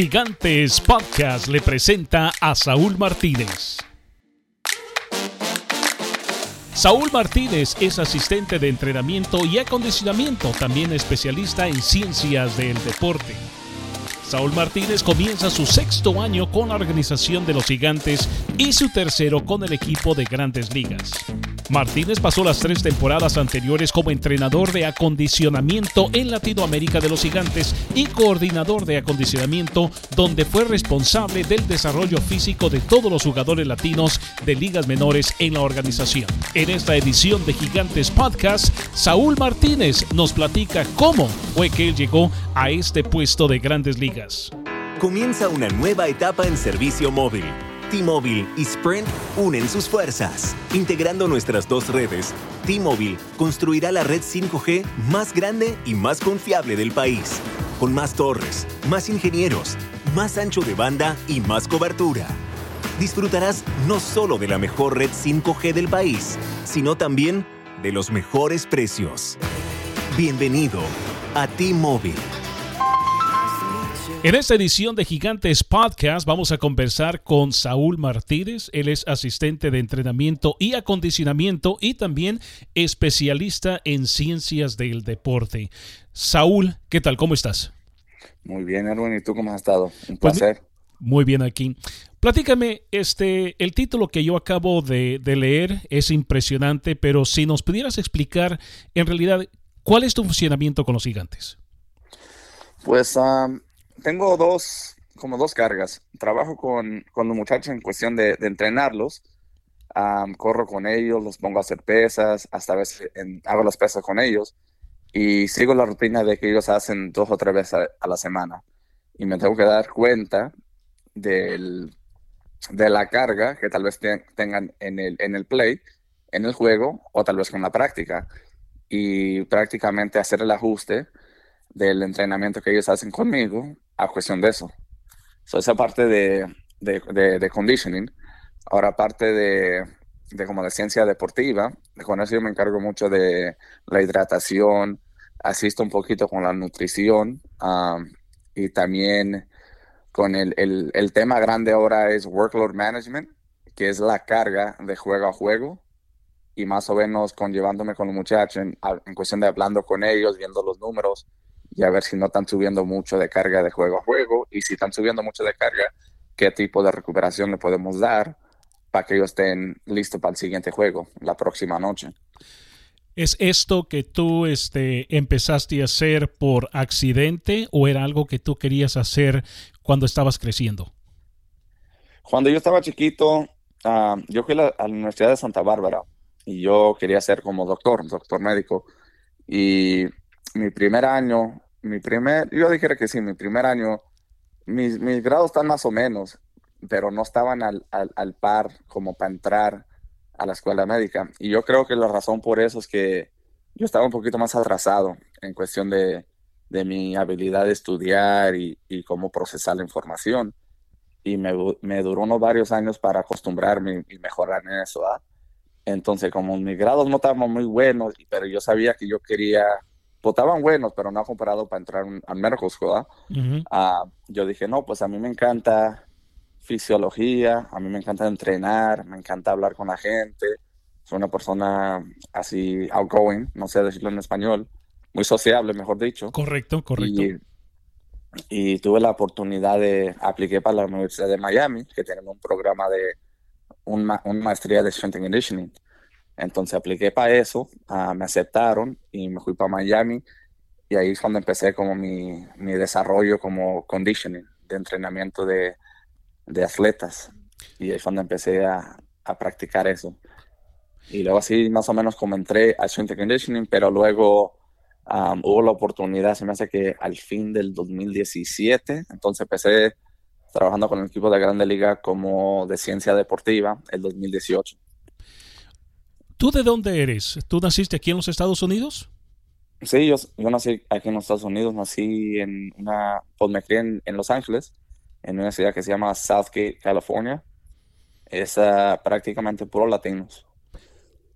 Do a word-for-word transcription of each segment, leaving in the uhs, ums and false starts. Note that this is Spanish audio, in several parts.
Gigantes Podcast le presenta a Saúl Martínez. Saúl Martínez es asistente de entrenamiento y acondicionamiento, también especialista en ciencias del deporte. Saúl Martínez comienza su sexto año con la organización de los Gigantes y su tercero con el equipo de Grandes Ligas. Martínez pasó las tres temporadas anteriores como entrenador de acondicionamiento en Latinoamérica de los Gigantes y coordinador de acondicionamiento, donde fue responsable del desarrollo físico de todos los jugadores latinos de ligas menores en la organización. En esta edición de Gigantes Podcast, Saúl Martínez nos platica cómo fue que él llegó a este puesto de Grandes Ligas. Comienza una nueva etapa en servicio móvil. T-Mobile y Sprint unen sus fuerzas. Integrando nuestras dos redes, T-Mobile construirá la red cinco G más grande y más confiable del país. Con más torres, más ingenieros, más ancho de banda y más cobertura. Disfrutarás no solo de la mejor red cinco G del país, sino también de los mejores precios. Bienvenido a T-Mobile. En esta edición de Gigantes Podcast vamos a conversar con Saúl Martínez. Él es asistente de entrenamiento y acondicionamiento y también especialista en ciencias del deporte. Saúl, ¿qué tal? ¿Cómo estás? Muy bien, Erwin. ¿Y tú cómo has estado? Un placer. Pues, muy bien aquí. Platícame, este, el título que yo acabo de, de leer es impresionante, pero si nos pudieras explicar en realidad cuál es tu funcionamiento con los Gigantes. Pues... Um... Tengo dos, como dos cargas. Trabajo con, con los muchachos en cuestión de, de entrenarlos. Um, corro con ellos, los pongo a hacer pesas, hasta a veces en, hago las pesas con ellos. Y sigo la rutina de que ellos hacen dos o tres veces a, a la semana. Y me tengo que dar cuenta del, de la carga que tal vez te, tengan en el, en el play, en el juego, o tal vez con la práctica. Y prácticamente hacer el ajuste del entrenamiento que ellos hacen conmigo a cuestión de eso. So, esa parte de, de, de, de conditioning. Ahora, parte de, de como de ciencia deportiva, con eso yo me encargo mucho de la hidratación, asisto un poquito con la nutrición, um, y también con el, el, el tema grande ahora es workload management, que es la carga de juego a juego, y más o menos conllevándome con los muchachos en, en cuestión de hablando con ellos, viendo los números, y a ver si no están subiendo mucho de carga de juego a juego, y si están subiendo mucho de carga, qué tipo de recuperación le podemos dar para que ellos estén listos para el siguiente juego, la próxima noche. ¿Es esto que tú este, empezaste a hacer por accidente o era algo que tú querías hacer cuando estabas creciendo? Cuando yo estaba chiquito, uh, yo fui a la Universidad de Santa Bárbara y yo quería ser como doctor, doctor médico, y... Mi primer año, mi primer, yo dijera que sí, mi primer año, mis, mis grados están más o menos, pero no estaban al, al, al par como para entrar a la escuela médica. Y yo creo que la razón por eso es que yo estaba un poquito más atrasado en cuestión de, de mi habilidad de estudiar y, y cómo procesar la información. Y me, me duró unos varios años para acostumbrarme y mejorar en eso, ¿verdad? Entonces, como mis grados no estaban muy buenos, pero yo sabía que yo quería... Pues estaban buenos, pero no comparado para entrar al medical school. Uh-huh. Uh, yo dije, no, pues a mí me encanta fisiología, a mí me encanta entrenar, me encanta hablar con la gente. Soy una persona así outgoing, no sé decirlo en español, muy sociable, mejor dicho. Correcto, correcto. Y, y tuve la oportunidad de, apliqué para la Universidad de Miami, que tenemos un programa de un ma- una maestría de Strength and Conditioning. Entonces apliqué para eso, uh, me aceptaron y me fui para Miami. Y ahí es cuando empecé como mi, mi desarrollo como conditioning, de entrenamiento de, de atletas. Y ahí es cuando empecé a, a practicar eso. Y luego así más o menos como entré a Strength and Conditioning, pero luego um, hubo la oportunidad, se me hace que al fin del dos mil diecisiete, entonces empecé trabajando con el equipo de Grande Liga como de ciencia deportiva el dos mil dieciocho. ¿Tú de dónde eres? ¿Tú naciste aquí en los Estados Unidos? Sí, yo, yo nací aquí en los Estados Unidos. Nací en una... Pues me crié en, en Los Ángeles, en una ciudad que se llama Southgate, California. Es uh, prácticamente puros latinos.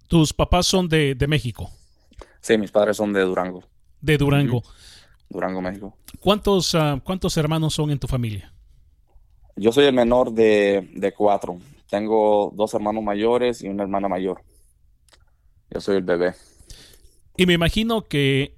¿Tus papás son de, de México? Sí, mis padres son de Durango. De Durango. Durango, México. ¿Cuántos, uh, cuántos hermanos son en tu familia? Yo soy el menor de, de cuatro. Tengo dos hermanos mayores y una hermana mayor. Yo soy el bebé. Y me imagino que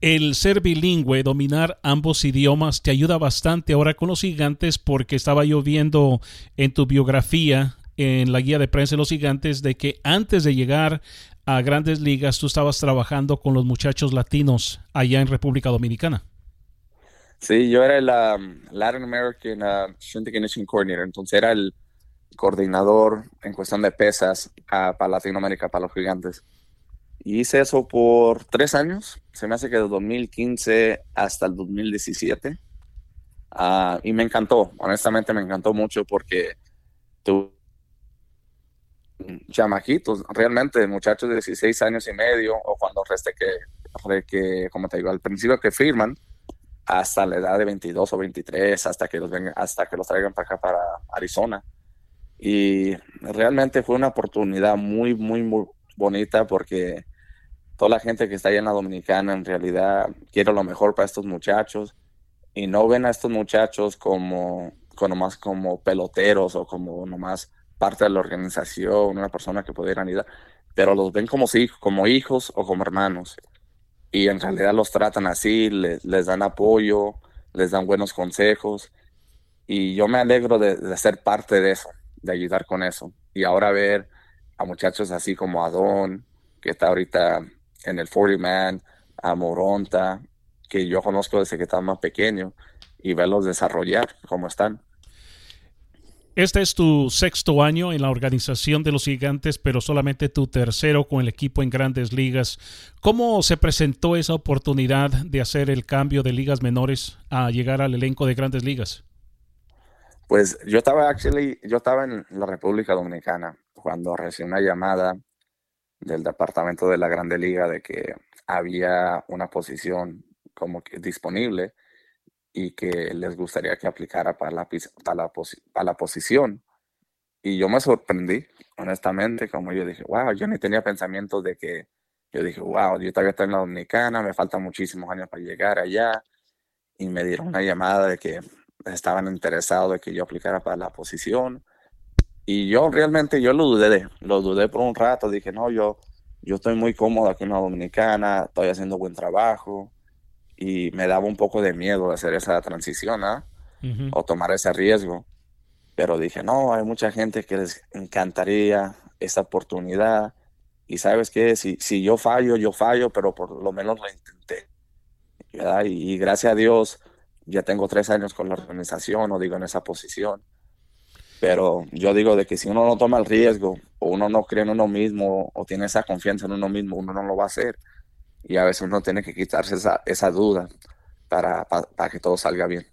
el ser bilingüe, dominar ambos idiomas, te ayuda bastante ahora con los Gigantes, porque estaba yo viendo en tu biografía, en la guía de prensa de los Gigantes, de que antes de llegar a Grandes Ligas, tú estabas trabajando con los muchachos latinos allá en República Dominicana. Sí, yo era el um, Latin American uh, Strength and Conditioning Coordinator, entonces era el coordinador en cuestión de pesas uh, para Latinoamérica, para los Gigantes. Y hice eso por tres años, se me hace que de dos mil quince hasta el dos mil diecisiete. Uh, y me encantó, honestamente me encantó mucho, porque tuve chamaquitos, realmente muchachos de dieciséis años y medio, o cuando reste que, que como te digo, al principio que firman, hasta la edad de veintidós o veintitrés, hasta que los, vengan, hasta que los traigan para acá, para Arizona. Y realmente fue una oportunidad muy, muy, muy bonita, porque toda la gente que está allá en la Dominicana en realidad quiere lo mejor para estos muchachos y no ven a estos muchachos como, como nomás como peloteros o como nomás parte de la organización, una persona que pudieran ayudar, pero los ven como, como hijos o como hermanos, y en realidad los tratan así, les, les dan apoyo, les dan buenos consejos, y yo me alegro de, de ser parte de eso, de ayudar con eso. Y ahora ver a muchachos así como Adón, que está ahorita en el forty man, a Moronta, que yo conozco desde que estaba más pequeño, y verlos desarrollar como están. Este es tu sexto año en la organización de los Gigantes, pero solamente tu tercero con el equipo en Grandes Ligas. ¿Cómo se presentó esa oportunidad de hacer el cambio de ligas menores a llegar al elenco de Grandes Ligas? Pues yo estaba, actually, yo estaba en la República Dominicana cuando recibí una llamada del departamento de la Grande Liga de que había una posición como que disponible y que les gustaría que aplicara para la, para, la posi- para la posición. Y yo me sorprendí, honestamente, como yo dije, wow, yo ni tenía pensamientos de que, yo dije, wow, yo todavía estoy en la Dominicana, me faltan muchísimos años para llegar allá. Y me dieron una llamada de que estaban interesados de que yo aplicara para la posición. Y yo realmente, yo lo dudé, lo dudé por un rato, dije, no, yo, yo estoy muy cómodo aquí en la Dominicana, estoy haciendo buen trabajo, y me daba un poco de miedo hacer esa transición, ¿eh? Uh-huh. O tomar ese riesgo. Pero dije, no, hay mucha gente que les encantaría esta oportunidad, y ¿sabes qué? Si, si yo fallo, yo fallo, pero por lo menos lo intenté, ¿verdad? Y, y gracias a Dios, ya tengo tres años con la organización, o digo, en esa posición. Pero yo digo de que si uno no toma el riesgo, o uno no cree en uno mismo, o tiene esa confianza en uno mismo, uno no lo va a hacer. Y a veces uno tiene que quitarse esa, esa duda para, para, para que todo salga bien.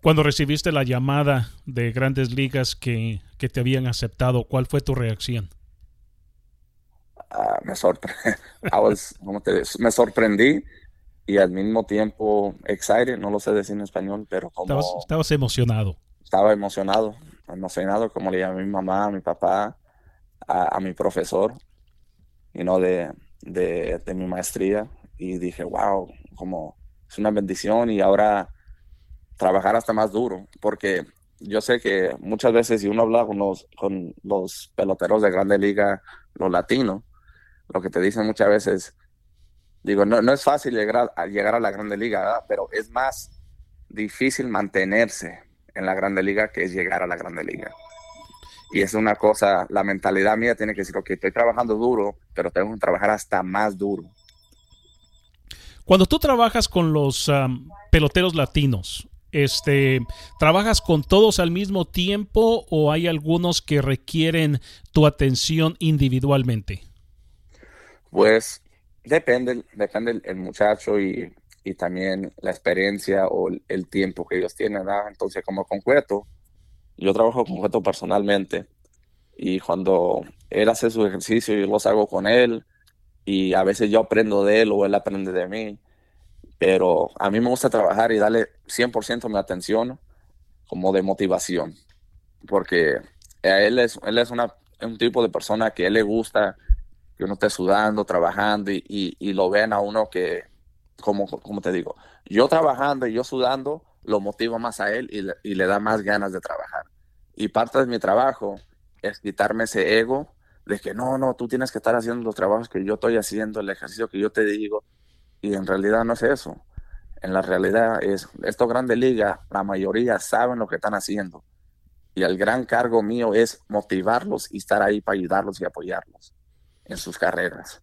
Cuando recibiste la llamada de Grandes Ligas que, que te habían aceptado, ¿cuál fue tu reacción? Uh, me, sorpre- I was, ¿cómo te digo? me sorprendí. Y al mismo tiempo, excited, no lo sé decir en español, pero como... Estabas, estabas emocionado. Estaba emocionado, emocionado, como le llamé a mi mamá, a mi papá, a, a mi profesor, you know, de, de, de mi maestría. Y dije, wow, como es una bendición, y ahora trabajar hasta más duro. Porque yo sé que muchas veces si uno habla con los, con los peloteros de Grande Liga, los latinos, lo que te dicen muchas veces... Digo, no, no es fácil llegar a, llegar a la Grande Liga, ¿verdad? Pero es más difícil mantenerse en la Grande Liga que es llegar a la Grande Liga. Y es una cosa, la mentalidad mía tiene que decir, ok, estoy trabajando duro, pero tengo que trabajar hasta más duro. Cuando tú trabajas con los um, peloteros latinos, este, ¿trabajas con todos al mismo tiempo o hay algunos que requieren tu atención individualmente? Pues... Depende, depende el, el muchacho y, y también la experiencia o el, el tiempo que ellos tienen, ¿verdad? Entonces, como con Cueto, yo trabajo con Cueto personalmente, y cuando él hace su ejercicio, yo los hago con él, y a veces yo aprendo de él o él aprende de mí, pero a mí me gusta trabajar y darle cien por ciento mi atención como de motivación, porque a él es, él es una, un tipo de persona que a él le gusta que uno esté sudando, trabajando, y, y, y lo ven a uno que, como, como te digo, yo trabajando y yo sudando, lo motivo más a él y le, y le da más ganas de trabajar. Y parte de mi trabajo es quitarme ese ego de que no, no, tú tienes que estar haciendo los trabajos que yo estoy haciendo, el ejercicio que yo te digo. Y en realidad no es eso. En la realidad es, estos grandes ligas, la mayoría saben lo que están haciendo. Y el gran cargo mío es motivarlos y estar ahí para ayudarlos y apoyarlos en sus carreras.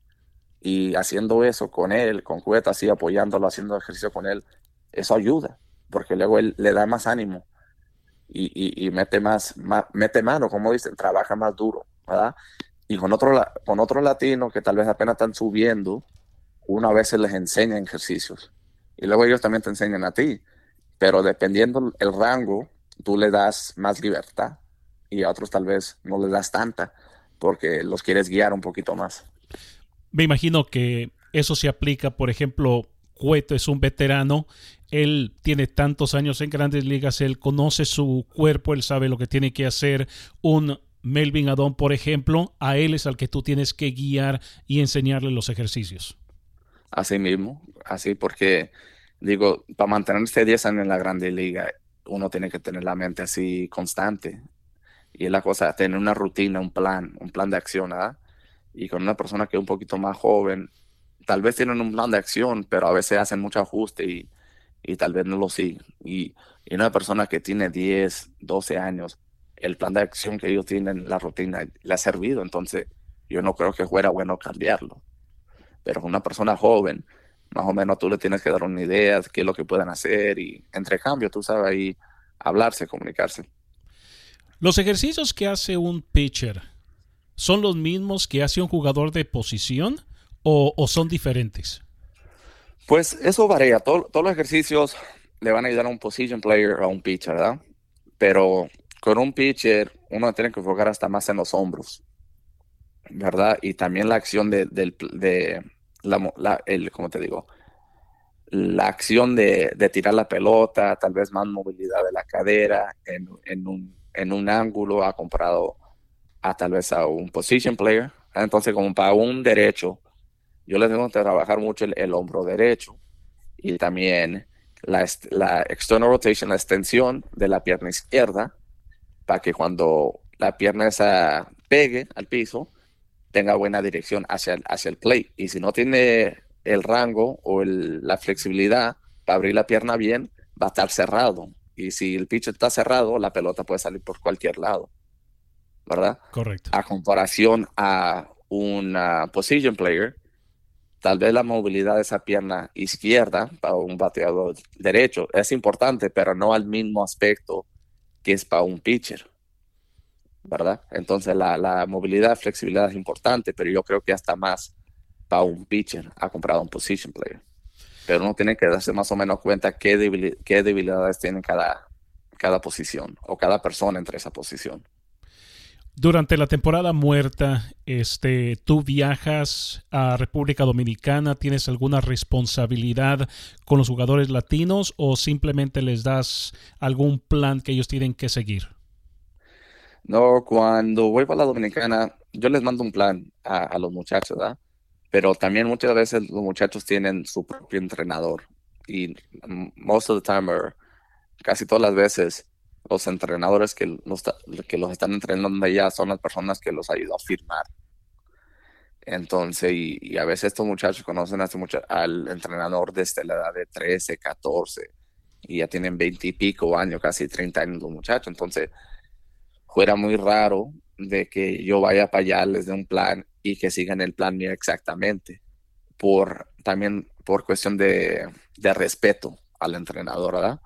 Y haciendo eso con él, con Cueto, así apoyándolo, haciendo ejercicio con él, eso ayuda, porque luego él le da más ánimo y, y, y mete más, más, mete mano, como dicen, trabaja más duro, ¿verdad? Y con otros con otro latinos que tal vez apenas están subiendo, uno a veces les enseña ejercicios. Y luego ellos también te enseñan a ti, pero dependiendo el rango, tú le das más libertad y a otros tal vez no les das tanta porque los quieres guiar un poquito más. Me imagino que eso se aplica, por ejemplo, Cueto es un veterano, él tiene tantos años en grandes ligas, él conoce su cuerpo, él sabe lo que tiene que hacer. Un Melvin Adón, por ejemplo, a él es al que tú tienes que guiar y enseñarle los ejercicios. Así mismo, así porque, digo, para mantenerse diez años en la grande liga, uno tiene que tener la mente así constante. Y es la cosa, tener una rutina, un plan, un plan de acción, ¿verdad? Y con una persona que es un poquito más joven, tal vez tienen un plan de acción, pero a veces hacen mucho ajuste y, y tal vez no lo siguen. Y, y una persona que tiene diez, doce años, el plan de acción que ellos tienen, la rutina, le ha servido. Entonces, yo no creo que fuera bueno cambiarlo. Pero con una persona joven, más o menos tú le tienes que dar una idea de qué es lo que pueden hacer y entre cambios, tú sabes, ahí hablarse, comunicarse. Los ejercicios que hace un pitcher, ¿son los mismos que hace un jugador de posición o, o son diferentes? Pues eso varía. Todo, todos los ejercicios le van a ayudar a un position player o a un pitcher, ¿verdad? Pero con un pitcher uno tiene que enfocar hasta más en los hombros, ¿verdad? Y también la acción de, de, de la, la, el, ¿cómo te digo? La acción de, de tirar la pelota, tal vez más movilidad de la cadera en, en, un, en un ángulo ha comparado a tal vez a un position player. Entonces, como para un derecho, yo le tengo que trabajar mucho el, el hombro derecho y también la, la external rotation, la extensión de la pierna izquierda para que cuando la pierna esa pegue al piso, tenga buena dirección hacia el, hacia el play. Y si no tiene el rango o el, la flexibilidad para abrir la pierna bien, va a estar cerrado. Y si el pitcher está cerrado, la pelota puede salir por cualquier lado, ¿verdad? Correcto. A comparación a un position player, tal vez la movilidad de esa pierna izquierda para un bateador derecho es importante, pero no al mismo aspecto que es para un pitcher, ¿verdad? Entonces la, la movilidad, flexibilidad es importante, pero yo creo que hasta más para un pitcher ha comprado un position player. Pero uno tiene que darse más o menos cuenta qué, debil, qué debilidades tiene cada, cada posición o cada persona entre esa posición. Durante la temporada muerta, este, tú viajas a República Dominicana, ¿tienes alguna responsabilidad con los jugadores latinos o simplemente les das algún plan que ellos tienen que seguir? No, cuando voy para la Dominicana, yo les mando un plan a, a los muchachos, ¿verdad? Pero también muchas veces los muchachos tienen su propio entrenador. Y most of the time, or casi todas las veces, los entrenadores que los, que los están entrenando allá son las personas que los ayudó a firmar. Entonces, y, y a veces estos muchachos conocen a este muchacho, al entrenador desde la edad de trece, catorce, y ya tienen veinte y pico años, casi treinta años los muchachos. Entonces, fuera muy raro de que yo vaya para allá, les dé un plan y que sigan el plan mío exactamente. Por, también por cuestión de, de respeto al entrenador, ¿verdad?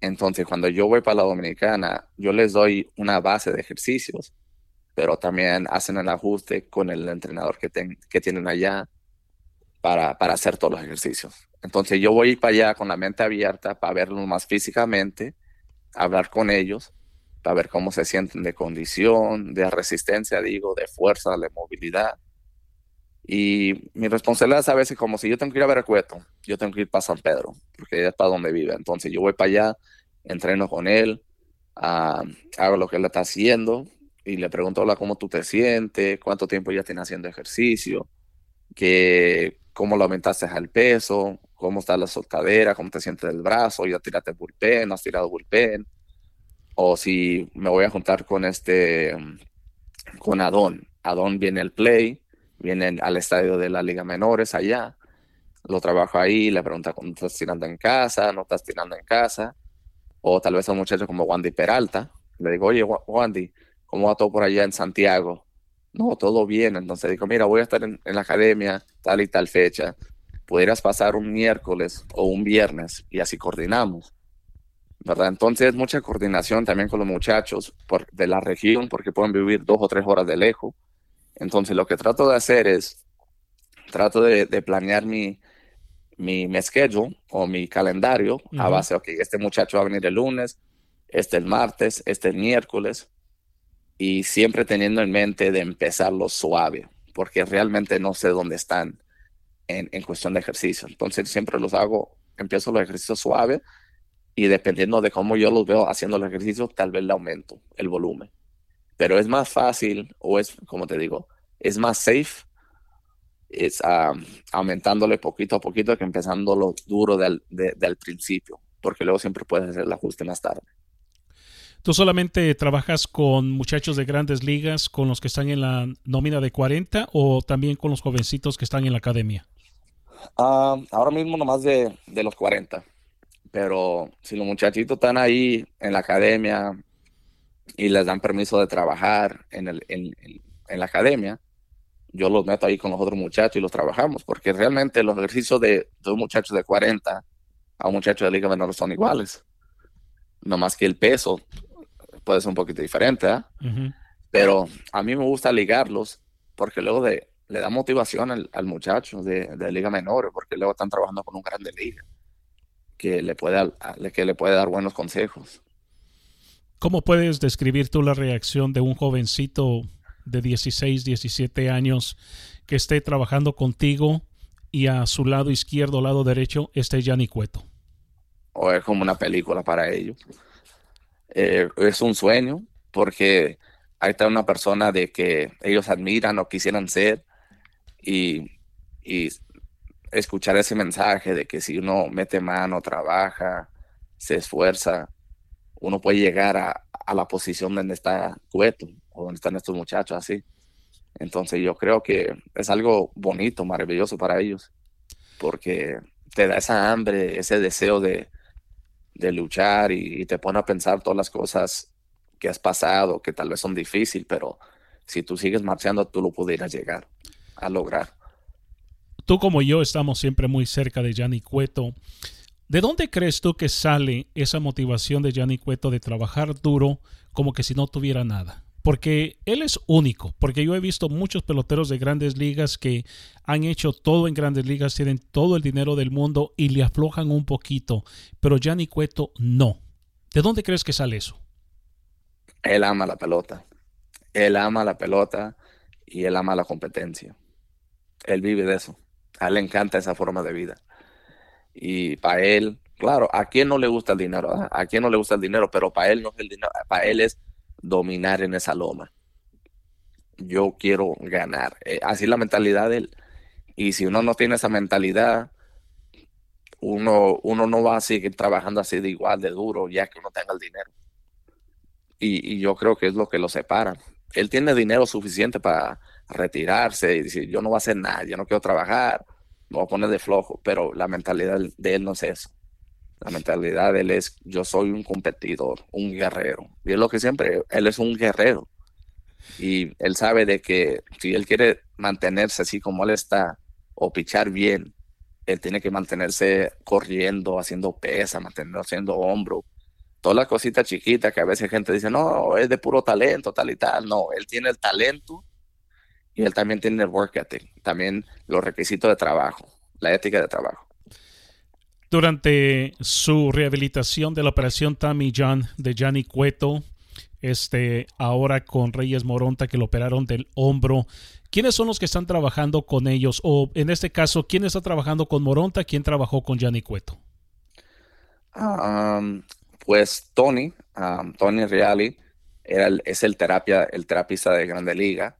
Entonces, cuando yo voy para la Dominicana, yo les doy una base de ejercicios, pero también hacen el ajuste con el entrenador que, ten, que tienen allá para, para hacer todos los ejercicios. Entonces, yo voy para allá con la mente abierta para verlos más físicamente, hablar con ellos, para ver cómo se sienten de condición, de resistencia, digo, de fuerza, de movilidad. Y mi responsabilidad es a veces como si yo tengo que ir a Veracueto, yo tengo que ir para San Pedro, porque es para donde vive. Entonces yo voy para allá, entreno con él, uh, hago lo que él está haciendo y le pregunto, hola, ¿cómo tú te sientes? ¿Cuánto tiempo ya tienes haciendo ejercicio? ¿Qué, ¿Cómo lo aumentaste al peso? cómo está la soltadera, cómo te sientes el brazo, ya tiraste bullpen, no has tirado bullpen, o si me voy a juntar con este, con Adón. Adón viene al play, viene al estadio de la Liga Menores allá, lo trabajo ahí, le pregunta cómo estás tirando en casa, no estás tirando en casa, o tal vez a un muchacho como Wandy Peralta, le digo, oye, Wandy, ¿cómo va todo por allá en Santiago? No, todo bien. Entonces digo, mira, voy a estar en, en la academia tal y tal fecha. Pudieras pasar un miércoles o un viernes y así coordinamos, ¿verdad? Entonces mucha coordinación también con los muchachos por, de la región, porque pueden vivir dos o tres horas de lejos. Entonces lo que trato de hacer es, trato de, de planear mi, mi, mi schedule o mi calendario uh-huh. a base, ok, este muchacho va a venir el lunes, este el martes, este el miércoles. Y siempre teniendo en mente de empezarlo suave, porque realmente no sé dónde están en, en cuestión de ejercicio. Entonces siempre los hago, empiezo los ejercicios suaves y dependiendo de cómo yo los veo haciendo los ejercicios, tal vez le aumento el volumen. Pero es más fácil, o es, como te digo, es más safe, es um, aumentándole poquito a poquito que empezándolo duro del, de, del principio, porque luego siempre puedes hacer el ajuste más tarde. ¿Tú solamente trabajas con muchachos de grandes ligas, con los que están en la nómina de cuarenta o también con los jovencitos que están en la academia? Uh, ahora mismo nomás de, de los cuarenta, pero si los muchachitos están ahí en la academia y les dan permiso de trabajar en, el, en, en la academia, yo los meto ahí con los otros muchachos y los trabajamos, porque realmente los ejercicios de dos muchachos de cuarenta a un muchacho de liga menor son iguales, nomás que el peso puede ser un poquito diferente, ¿eh? Uh-huh. Pero a mí me gusta ligarlos porque luego de, le da motivación al, al muchacho de, de liga menor, porque luego están trabajando con un grande liga que le puede, que le puede dar buenos consejos. ¿Cómo puedes describir tú la reacción de un jovencito de dieciséis, diecisiete años que esté trabajando contigo y a su lado izquierdo, lado derecho, esté Johnny Cueto? O es como una película para ellos. Eh, es un sueño, porque ahí está una persona de que ellos admiran o quisieran ser, y, y escuchar ese mensaje de que si uno mete mano, trabaja, se esfuerza, uno puede llegar a, a la posición donde está Cueto o donde están estos muchachos así. Entonces yo creo que es algo bonito, maravilloso para ellos, porque te da esa hambre, ese deseo de de luchar y, y te pone a pensar todas las cosas que has pasado, que tal vez son difíciles, pero si tú sigues marchando, tú lo pudieras llegar a lograr. Tú como yo estamos siempre muy cerca de Johnny Cueto. ¿De dónde crees tú que sale esa motivación de Johnny Cueto de trabajar duro como que si no tuviera nada? Porque él es único, porque yo he visto muchos peloteros de grandes ligas que han hecho todo en grandes ligas, tienen todo el dinero del mundo y le aflojan un poquito, pero Johnny Cueto no. ¿De dónde crees que sale eso? Él ama la pelota, él ama la pelota y él ama la competencia. Él vive de eso, a él le encanta esa forma de vida. Y para él, claro, ¿a quién no le gusta el dinero? ¿A, ¿A quién no le gusta el dinero? Pero para él no es el dinero, para él es dominar en esa loma. Yo quiero ganar. Eh, así es la mentalidad de él. Y si uno no tiene esa mentalidad, uno, uno no va a seguir trabajando así de igual, de duro, ya que uno tenga el dinero. Y, y yo creo que es lo que lo separa. Él tiene dinero suficiente para retirarse y decir, yo no voy a hacer nada, yo no quiero trabajar, me voy a poner de flojo. Pero la mentalidad de él no es eso. La mentalidad de él es, yo soy un competidor, un guerrero. Y es lo que siempre, él es un guerrero. Y él sabe de que si él quiere mantenerse así como él está, o pichar bien, él tiene que mantenerse corriendo, haciendo pesa, mantenerse haciendo hombro. Todas las cositas chiquitas que a veces gente dice, no, es de puro talento, tal y tal. No, él tiene el talento y él también tiene el work ethic, también los requisitos de trabajo, la ética de trabajo. Durante su rehabilitación de la operación Tommy John de Johnny Cueto, este, ahora con Reyes Moronta que lo operaron del hombro, ¿quiénes son los que están trabajando con ellos? O en este caso, ¿quién está trabajando con Moronta? ¿Quién trabajó con Johnny Cueto? Um, pues Tony, um, Tony Riali, era el, es el, terapia, el terapista de Grande Liga.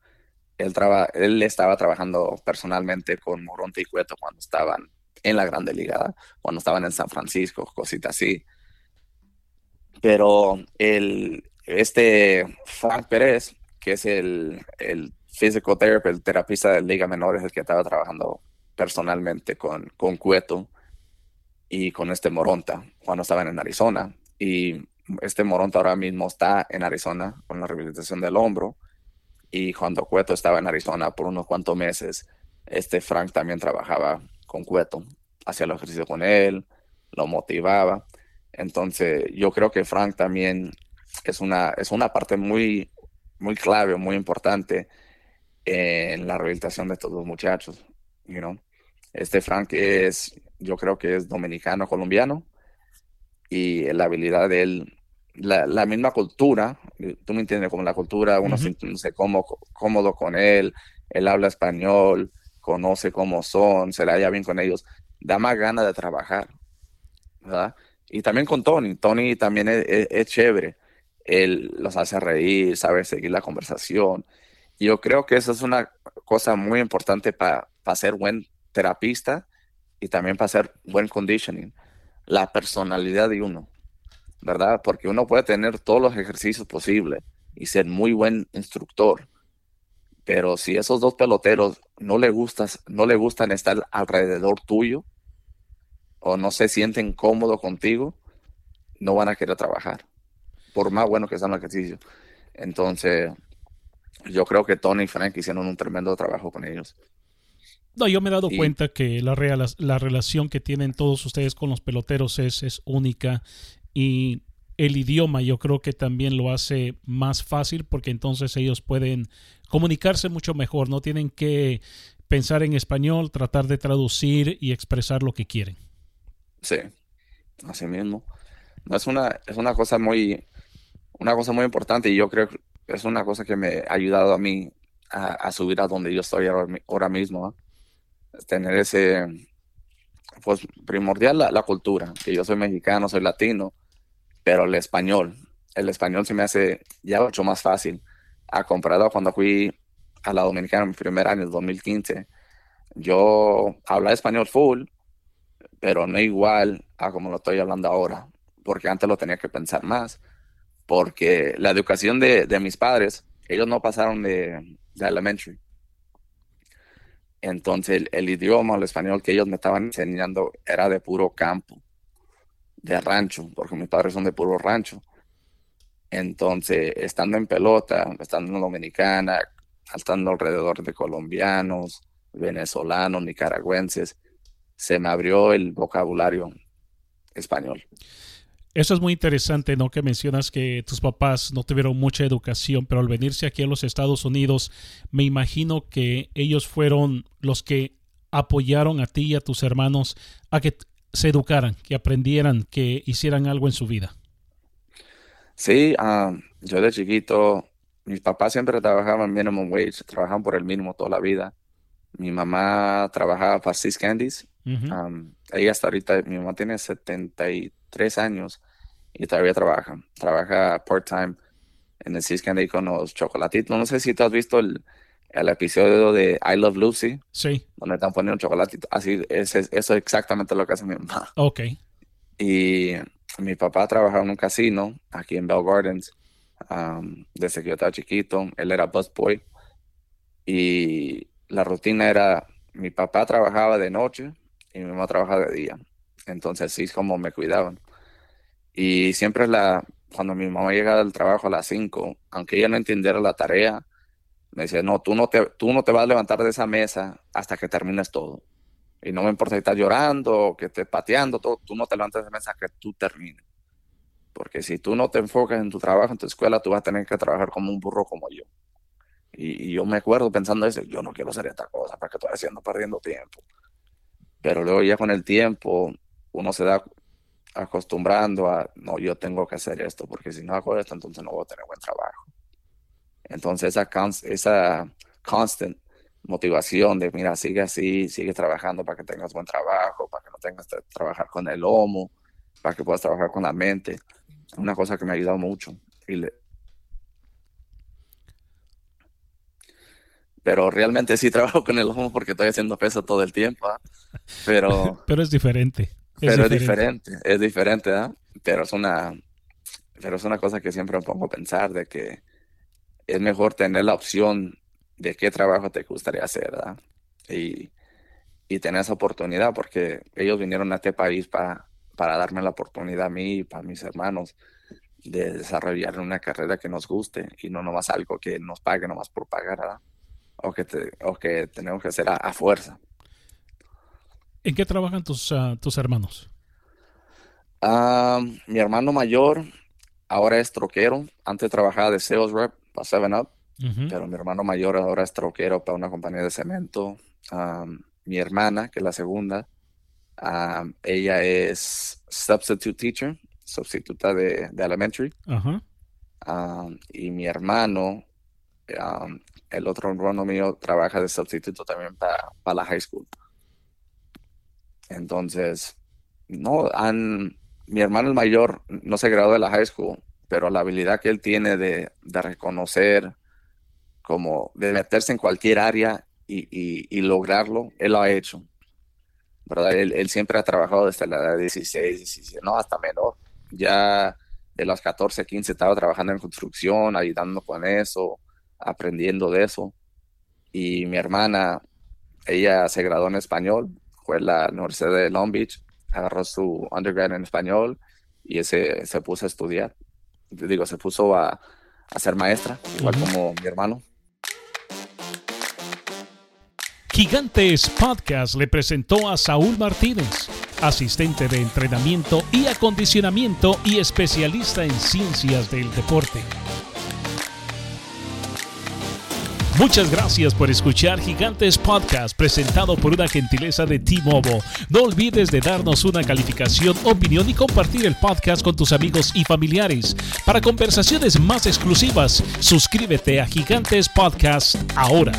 Él, traba, él estaba trabajando personalmente con Moronta y Cueto cuando estaban en la Grande Liga, cuando estaban en San Francisco, cositas así. Pero el, este Frank Pérez, que es el, el physical therapist, el terapista de Liga Menores, el que estaba trabajando personalmente con, con Cueto y con este Moronta cuando estaban en Arizona. Y este Moronta ahora mismo está en Arizona con la rehabilitación del hombro. Y cuando Cueto estaba en Arizona por unos cuantos meses, este Frank también trabajaba con Cueto, hacía los ejercicios con él, lo motivaba. Entonces, yo creo que Frank también es una, es una parte muy, muy clave, muy importante en la rehabilitación de estos dos muchachos, you know. Este Frank es, yo creo que es dominicano, colombiano, y la habilidad de él, la, la misma cultura, tú me entiendes, como la cultura, uno uh-huh. se como cómodo con él, él habla español, conoce cómo son, se le halla bien con ellos, da más ganas de trabajar, ¿verdad? Y también con Tony, Tony también es, es, es chévere, él los hace reír, sabe seguir la conversación. Yo creo que eso es una cosa muy importante para pa ser buen terapista y también para ser buen conditioning, la personalidad de uno, ¿verdad? Porque uno puede tener todos los ejercicios posibles y ser muy buen instructor, pero si esos dos peloteros no le gustas, no le gustan estar alrededor tuyo o no se sienten cómodos contigo, no van a querer trabajar, por más bueno que sean los ejercicios. Entonces, yo creo que Tony y Frank hicieron un tremendo trabajo con ellos. No, yo me he dado y... cuenta que la, real, la relación que tienen todos ustedes con los peloteros es, es única, y el idioma yo creo que también lo hace más fácil, porque entonces ellos pueden comunicarse mucho mejor, no tienen que pensar en español, tratar de traducir y expresar lo que quieren. Sí, así mismo. No, es una, es una cosa muy, una cosa muy importante, y yo creo que es una cosa que me ha ayudado a mí a, a subir a donde yo estoy ahora, ahora mismo, ¿eh? Tener ese, pues primordial la, la cultura, que yo soy mexicano, soy latino, pero el español, el español se me hace ya mucho más fácil, a comparado cuando fui a la Dominicana en mi primer año, en el dos mil quince, yo hablaba español full, pero no igual a como lo estoy hablando ahora, porque antes lo tenía que pensar más, porque la educación de, de mis padres, ellos no pasaron de, de elementary. Entonces el, el idioma, el español que ellos me estaban enseñando era de puro campo, de rancho, porque mis padres son de puro rancho. Entonces, estando en pelota, estando en Dominicana, estando alrededor de colombianos, venezolanos, nicaragüenses, se me abrió el vocabulario español. Eso es muy interesante, ¿no? Que mencionas que tus papás no tuvieron mucha educación, pero al venirse aquí a los Estados Unidos, me imagino que ellos fueron los que apoyaron a ti y a tus hermanos a que se educaran, que aprendieran, que hicieran algo en su vida. Sí, um, yo de chiquito, mis papás siempre trabajaban minimum wage, trabajaban por el mínimo toda la vida. Mi mamá trabajaba para Six Candies. Uh-huh. Um, ella hasta ahorita, mi mamá tiene setenta y tres años y todavía trabaja. Trabaja part-time en el Six Candy con los chocolatitos. No sé si tú has visto el, el episodio de I Love Lucy. Sí. Donde están poniendo chocolatitos. Así, eso es, eso es exactamente lo que hace mi mamá. Ok. Y mi papá trabajaba en un casino aquí en Bell Gardens um, desde que yo estaba chiquito. Él era busboy. Y la rutina era, mi papá trabajaba de noche y mi mamá trabajaba de día. Entonces así es como me cuidaban. Y siempre la, cuando mi mamá llegaba del trabajo a las cinco, aunque ella no entendiera la tarea, me decía, no, tú no te, tú no te vas a levantar de esa mesa hasta que termines todo. Y no me importa si estás llorando o que estés pateando, todo, tú no te levantas de esa mesa hasta que tú termines. Porque si tú no te enfocas en tu trabajo, en tu escuela, tú vas a tener que trabajar como un burro como yo. Y, y yo me acuerdo pensando eso, yo no quiero hacer esta cosa, ¿para qué estoy haciendo? Perdiendo tiempo. Pero luego ya con el tiempo, uno se da acostumbrando a, no, yo tengo que hacer esto, porque si no hago esto, entonces no voy a tener buen trabajo. Entonces esa, const- esa constant motivación de, mira, sigue así, sigue trabajando para que tengas buen trabajo, para que no tengas que trabajar con el lomo, para que puedas trabajar con la mente. Es una cosa que me ha ayudado mucho. Y le- Pero realmente sí trabajo con el lomo porque estoy haciendo peso todo el tiempo, ¿eh? Pero... pero es diferente. Es pero diferente. es diferente, es diferente, ¿eh? Pero es una... Pero es una cosa que siempre me pongo a pensar, de que es mejor tener la opción de qué trabajo te gustaría hacer, ¿verdad? Y, y tener esa oportunidad, porque ellos vinieron a este país para, para darme la oportunidad a mí y para mis hermanos de desarrollar una carrera que nos guste y no nomás algo que nos pague nomás por pagar, ¿verdad? O que, te, o que tenemos que hacer a, a fuerza. ¿En qué trabajan tus, uh, tus hermanos? Uh, mi hermano mayor... ahora es troquero. Antes trabajaba de sales rep para seven up, uh-huh. Pero mi hermano mayor ahora es troquero para una compañía de cemento. Um, mi hermana, que es la segunda, um, ella es substitute teacher, sustituta de, de elementary. Uh-huh. Um, y mi hermano, um, el otro hermano mío, trabaja de sustituto también para, para la high school. Entonces, no, han... mi hermano el mayor no se graduó de la high school, pero la habilidad que él tiene de, de reconocer, como de meterse en cualquier área y, y, y lograrlo, él lo ha hecho, ¿verdad? Él, él siempre ha trabajado desde la edad de dieciséis, diecisiete, no, hasta menor. Ya de los catorce, quince estaba trabajando en construcción, ayudando con eso, aprendiendo de eso. Y mi hermana, ella se graduó en español, fue en la Universidad de Long Beach, agarró su undergrad en español y se, se puso a estudiar. Digo, se puso a, a ser maestra, igual uh-huh. como mi hermano. Gigantes Podcast le presentó a Saúl Martínez, asistente de entrenamiento y acondicionamiento y especialista en ciencias del deporte. Muchas gracias por escuchar Gigantes Podcast, presentado por una gentileza de T-Mobile. No olvides de darnos una calificación, opinión y compartir el podcast con tus amigos y familiares. Para conversaciones más exclusivas, suscríbete a Gigantes Podcast ahora.